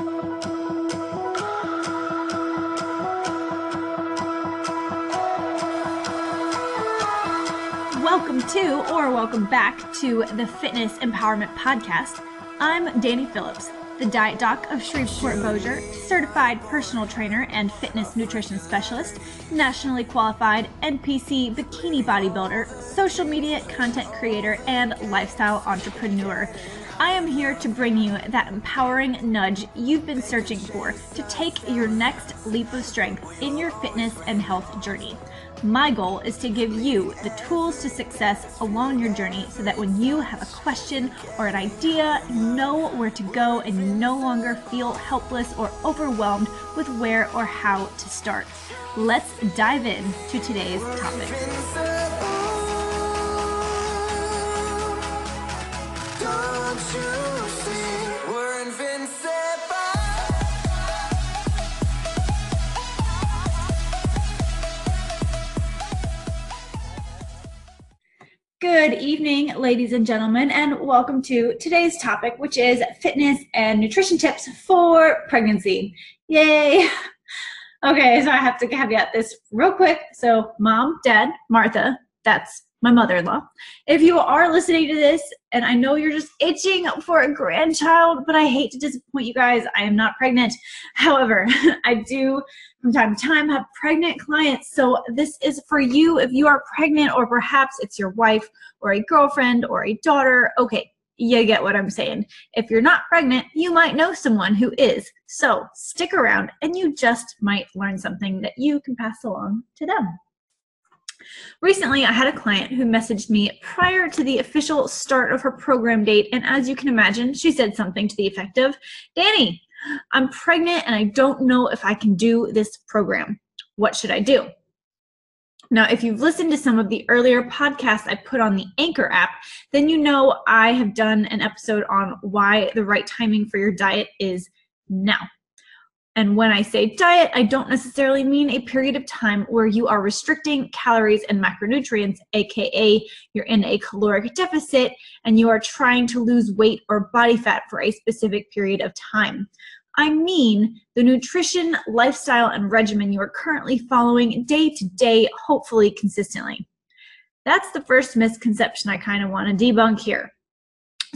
Welcome to, or welcome back to, the Fitness Empowerment Podcast. I'm Dani Phillips, the Diet Doc of Shreveport-Bossier, certified personal trainer and fitness nutrition specialist, nationally qualified NPC bikini bodybuilder, social media content creator, and lifestyle entrepreneur. I am here to bring you that empowering nudge you've been searching for to take your next leap of strength in your fitness and health journey. My goal is to give you the tools to success along your journey so that when you have a question or an idea, you know where to go and you no longer feel helpless or overwhelmed with where or how to start. Let's dive in to today's topic. Good evening, ladies and gentlemen, and welcome to today's topic, which is fitness and nutrition tips for pregnancy. Yay! Okay, so I have to caveat this real quick. So mom, dad, Martha, that's my mother-in-law. If you are listening to this, and I know you're just itching for a grandchild, but I hate to disappoint you guys, I am not pregnant. However, I do from time to time have pregnant clients, so this is for you if you are pregnant, or perhaps it's your wife or a girlfriend or a daughter. Okay, you get what I'm saying. If you're not pregnant, you might know someone who is, so stick around and you just might learn something that you can pass along to them. Recently, I had a client who messaged me prior to the official start of her program date, and as you can imagine, she said something to the effect of, "Dani, I'm pregnant and I don't know if I can do this program. What should I do?" Now, if you've listened to some of the earlier podcasts I put on the Anchor app, then you know I have done an episode on why the right timing for your diet is now. And when I say diet, I don't necessarily mean a period of time where you are restricting calories and macronutrients, aka you're in a caloric deficit and you are trying to lose weight or body fat for a specific period of time. I mean the nutrition, lifestyle, and regimen you are currently following day to day, hopefully consistently. That's the first misconception I kind of want to debunk here.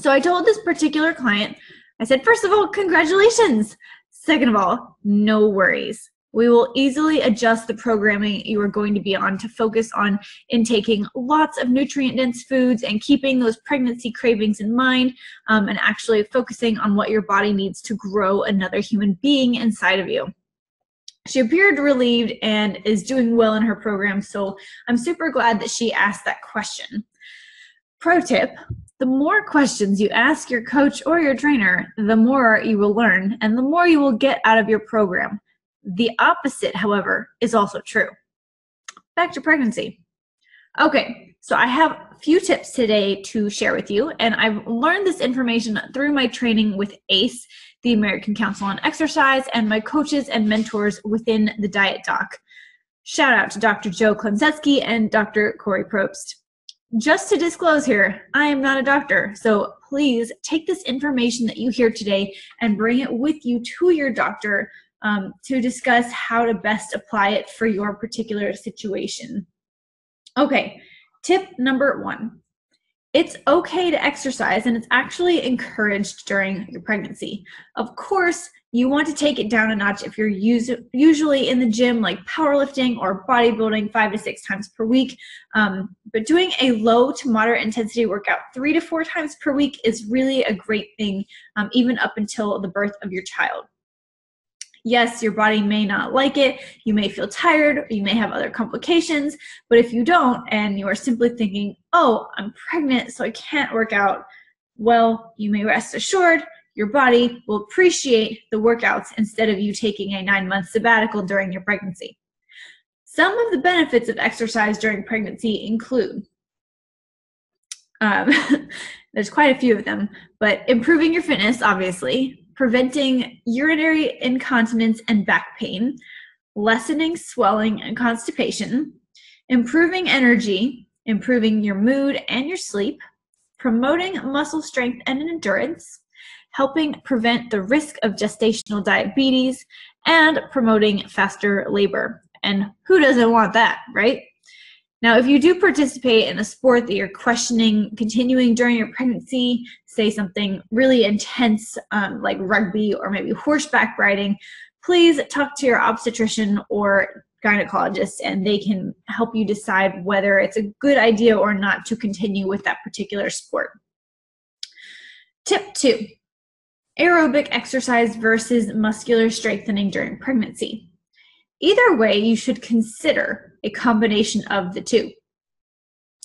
So I told this particular client, I said, first of all, congratulations. Second of all, no worries. We will easily adjust the programming you are going to be on to focus on intaking lots of nutrient-dense foods and keeping those pregnancy cravings in mind, and actually focusing on what your body needs to grow another human being inside of you. She appeared relieved and is doing well in her program, so I'm super glad that she asked that question. Pro tip. The more questions you ask your coach or your trainer, the more you will learn and the more you will get out of your program. The opposite, however, is also true. Back to pregnancy. Okay, so I have a few tips today to share with you, and I've learned this information through my training with ACE, the American Council on Exercise, and my coaches and mentors within the Diet Doc. Shout out to Dr. Joe Klonzeski and Dr. Corey Probst. Just to disclose here, I am not a doctor, so please take this information that you hear today and bring it with you to your doctor to discuss how to best apply it for your particular situation. Okay, tip number one. It's okay to exercise, and it's actually encouraged during your pregnancy. Of course, you want to take it down a notch if you're usually in the gym like powerlifting or bodybuilding 5 to 6 times per week, but doing a low to moderate intensity workout 3 to 4 times per week is really a great thing, even up until the birth of your child. Yes, your body may not like it, you may feel tired, you may have other complications, but if you don't and you are simply thinking, oh, I'm pregnant so I can't work out, well, you may rest assured your body will appreciate the workouts instead of you taking a 9-month sabbatical during your pregnancy. Some of the benefits of exercise during pregnancy include, there's quite a few of them, but improving your fitness, obviously, preventing urinary incontinence and back pain, lessening swelling and constipation, improving energy, improving your mood and your sleep, promoting muscle strength and endurance, helping prevent the risk of gestational diabetes, and promoting faster labor. And who doesn't want that, right? Now, if you do participate in a sport that you're questioning continuing during your pregnancy, say something really intense like rugby or maybe horseback riding, please talk to your obstetrician or gynecologist, and they can help you decide whether it's a good idea or not to continue with that particular sport. Tip 2, aerobic exercise versus muscular strengthening during pregnancy. Either way, you should consider a combination of the two.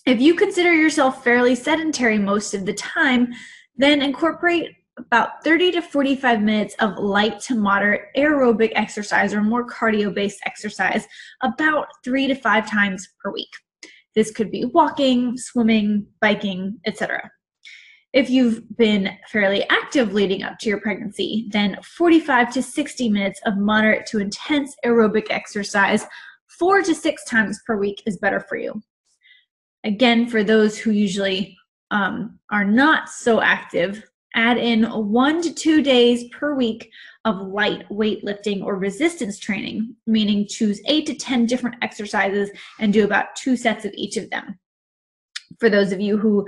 If you consider yourself fairly sedentary most of the time, then incorporate about 30 to 45 minutes of light to moderate aerobic exercise or more cardio-based exercise about 3 to 5 times per week. This could be walking, swimming, biking, etc. If you've been fairly active leading up to your pregnancy, then 45 to 60 minutes of moderate to intense aerobic exercise 4 to 6 times per week is better for you. Again, for those who usually are not so active, add in 1 to 2 days per week of light weightlifting or resistance training, meaning choose 8 to 10 different exercises and do about 2 sets of each of them. For those of you who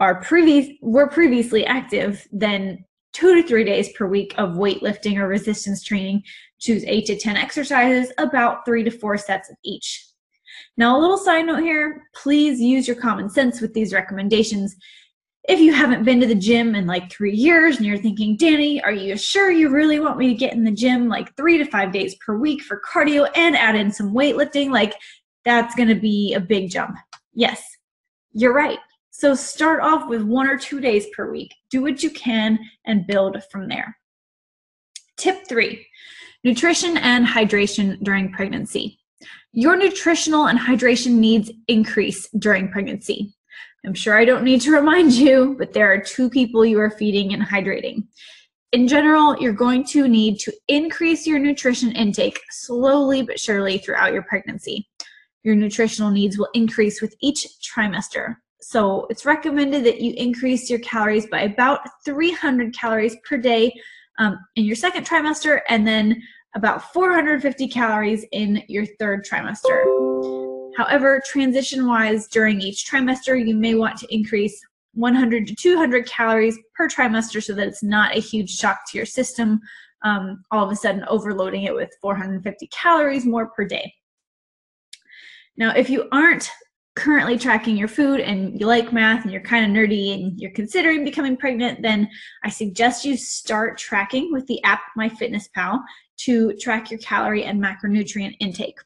were previously active, then 2 to 3 days per week of weightlifting or resistance training, choose 8 to 10 exercises, about 3 to 4 sets of each. Now, a little side note here, please use your common sense with these recommendations. If you haven't been to the gym in like 3 years and you're thinking, Dani, are you sure you really want me to get in the gym like 3 to 5 days per week for cardio and add in some weightlifting? Like, that's going to be a big jump. Yes, you're right. So start off with 1 or 2 days per week. Do what you can and build from there. Tip 3, nutrition and hydration during pregnancy. Your nutritional and hydration needs increase during pregnancy. I'm sure I don't need to remind you, but there are 2 people you are feeding and hydrating. In general, you're going to need to increase your nutrition intake slowly but surely throughout your pregnancy. Your nutritional needs will increase with each trimester. So it's recommended that you increase your calories by about 300 calories per day in your second trimester, and then about 450 calories in your third trimester. However, transition-wise, during each trimester, you may want to increase 100 to 200 calories per trimester so that it's not a huge shock to your system, all of a sudden overloading it with 450 calories more per day. Now, if you aren't currently tracking your food and you like math and you're kind of nerdy and you're considering becoming pregnant, then I suggest you start tracking with the app MyFitnessPal to track your calorie and macronutrient intake.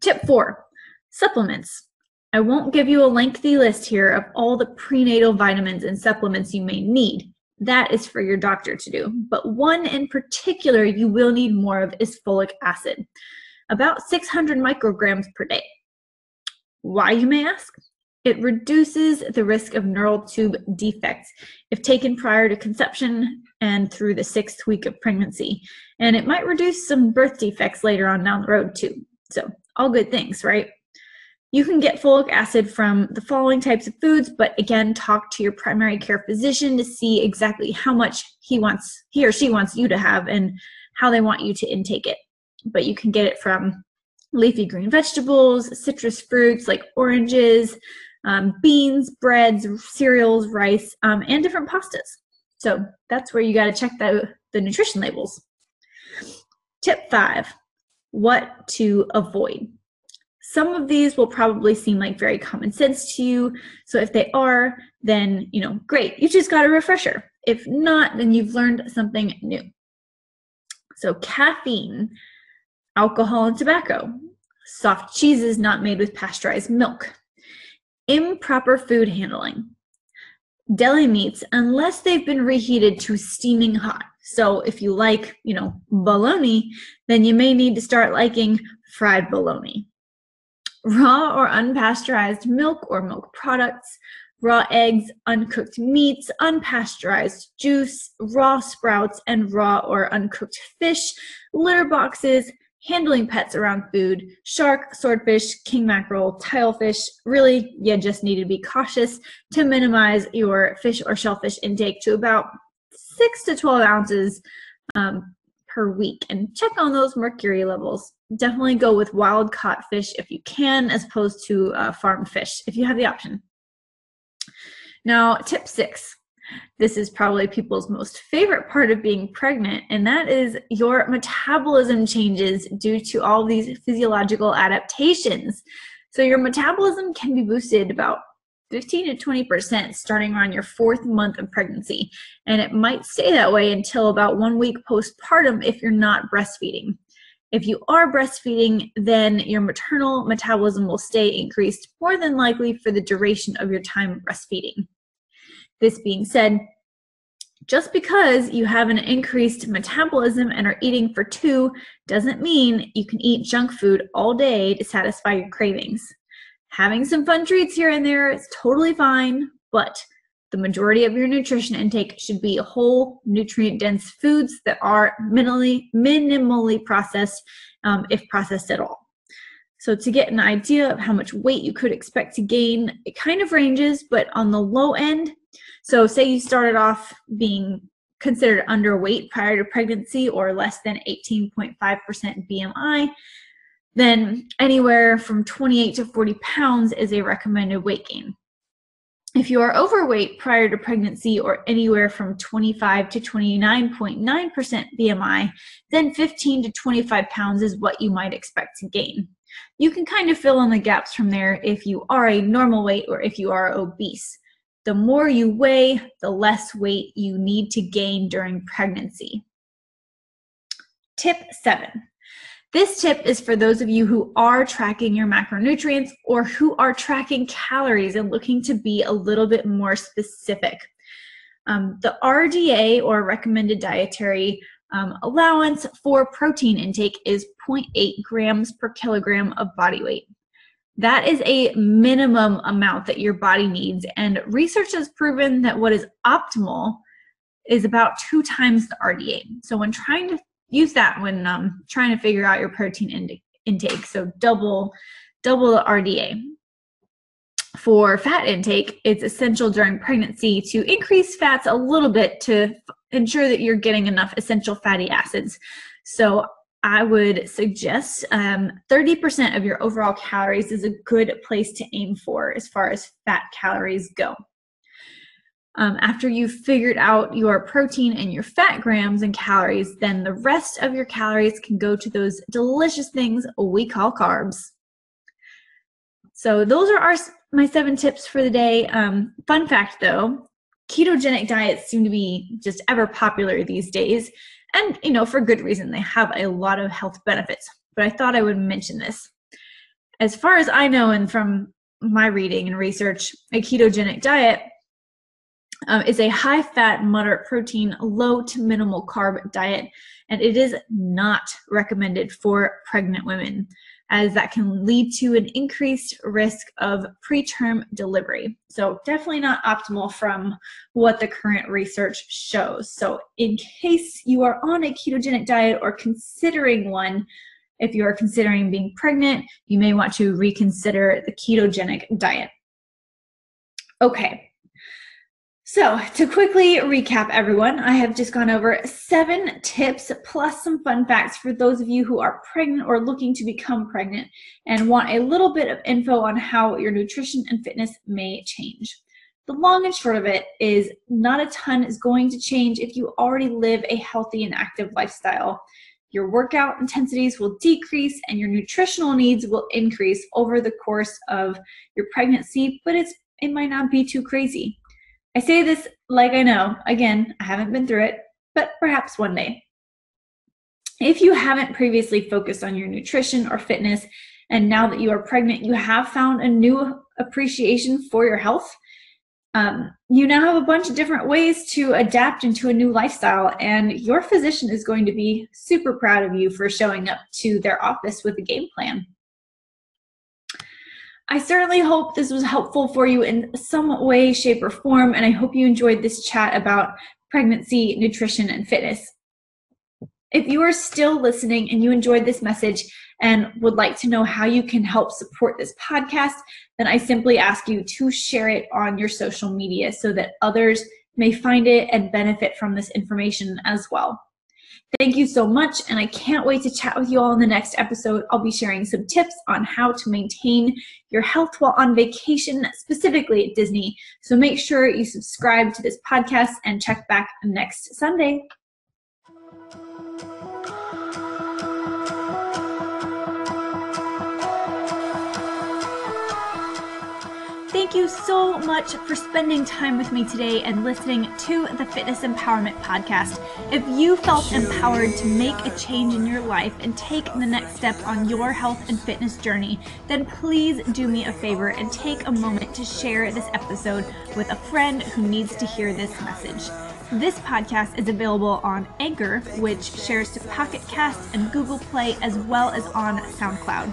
Tip 4, supplements. I won't give you a lengthy list here of all the prenatal vitamins and supplements you may need. That is for your doctor to do. But one in particular you will need more of is folic acid, about 600 micrograms per day. Why, you may ask? It reduces the risk of neural tube defects if taken prior to conception and through the 6th week of pregnancy. And it might reduce some birth defects later on down the road too. So all good things, right? You can get folic acid from the following types of foods, but again, talk to your primary care physician to see exactly how much he or she wants you to have and how they want you to intake it. But you can get it from leafy green vegetables, citrus fruits like oranges, beans, breads, cereals, rice, and different pastas. So that's where you got to check the nutrition labels. Tip 5, what to avoid. Some of these will probably seem like very common sense to you. So if they are, then, you know, great. You just got a refresher. If not, then you've learned something new. So caffeine, alcohol and tobacco, soft cheeses not made with pasteurized milk, improper food handling, deli meats unless they've been reheated to steaming hot. So if you like, you know, bologna, then you may need to start liking fried bologna. Raw or unpasteurized milk or milk products, raw eggs, uncooked meats, unpasteurized juice, raw sprouts, and raw or uncooked fish, litter boxes, handling pets around food, shark, swordfish, king mackerel, tilefish. Really, you just need to be cautious to minimize your fish or shellfish intake to about 6 to 12 ounces per week, and check on those mercury levels. Definitely go with wild caught fish if you can, as opposed to farm fish if you have the option. Now, tip 6. This is probably people's most favorite part of being pregnant, and that is your metabolism changes due to all these physiological adaptations. So your metabolism can be boosted about 15 to 20% starting around your 4th month of pregnancy, and it might stay that way until about 1 week postpartum if you're not breastfeeding. If you are breastfeeding, then your maternal metabolism will stay increased more than likely for the duration of your time breastfeeding. This being said, just because you have an increased metabolism and are eating for 2 doesn't mean you can eat junk food all day to satisfy your cravings. Having some fun treats here and there is totally fine, but the majority of your nutrition intake should be whole, nutrient-dense foods that are minimally processed, if processed at all. So to get an idea of how much weight you could expect to gain, it kind of ranges, but on the low end, so say you started off being considered underweight prior to pregnancy or less than 18.5% BMI, then anywhere from 28 to 40 pounds is a recommended weight gain. If you are overweight prior to pregnancy or anywhere from 25 to 29.9% BMI, then 15 to 25 pounds is what you might expect to gain. You can kind of fill in the gaps from there if you are a normal weight or if you are obese. The more you weigh, the less weight you need to gain during pregnancy. Tip 7. This tip is for those of you who are tracking your macronutrients or who are tracking calories and looking to be a little bit more specific. The RDA, or recommended dietary allowance for protein intake, is 0.8 grams per kilogram of body weight. That is a minimum amount that your body needs, and research has proven that what is optimal is about 2 times the RDA. So when trying to use that when trying to figure out your protein intake. So double the RDA. For fat intake, it's essential during pregnancy to increase fats a little bit to ensure that you're getting enough essential fatty acids. So I would suggest 30% of your overall calories is a good place to aim for as far as fat calories go. After you've figured out your protein and your fat grams and calories, then the rest of your calories can go to those delicious things we call carbs. So those are my 7 tips for the day. Fun fact though, ketogenic diets seem to be just ever popular these days. And, you know, for good reason, they have a lot of health benefits. But I thought I would mention this. As far as I know, and from my reading and research, a ketogenic diet is a high-fat, moderate protein, low to minimal carb diet, and it is not recommended for pregnant women, as that can lead to an increased risk of preterm delivery. So definitely not optimal from what the current research shows. So in case you are on a ketogenic diet or considering one, if you are considering being pregnant, you may want to reconsider the ketogenic diet. Okay. So to quickly recap, everyone, I have just gone over 7 tips plus some fun facts for those of you who are pregnant or looking to become pregnant and want a little bit of info on how your nutrition and fitness may change. The long and short of it is not a ton is going to change if you already live a healthy and active lifestyle. Your workout intensities will decrease and your nutritional needs will increase over the course of your pregnancy, but it might not be too crazy. I say this like I know. Again, I haven't been through it, but perhaps one day. If you haven't previously focused on your nutrition or fitness, and now that you are pregnant, you have found a new appreciation for your health, you now have a bunch of different ways to adapt into a new lifestyle, and your physician is going to be super proud of you for showing up to their office with a game plan. I certainly hope this was helpful for you in some way, shape, or form, and I hope you enjoyed this chat about pregnancy, nutrition, and fitness. If you are still listening and you enjoyed this message and would like to know how you can help support this podcast, then I simply ask you to share it on your social media so that others may find it and benefit from this information as well. Thank you so much, and I can't wait to chat with you all in the next episode. I'll be sharing some tips on how to maintain your health while on vacation, specifically at Disney. So make sure you subscribe to this podcast and check back next Sunday. Thank you so much for spending time with me today and listening to the Fitness Empowerment Podcast. If you felt empowered to make a change in your life and take the next step on your health and fitness journey, then please do me a favor and take a moment to share this episode with a friend who needs to hear this message. This podcast is available on Anchor, which shares to Pocket Cast and Google Play, as well as on SoundCloud.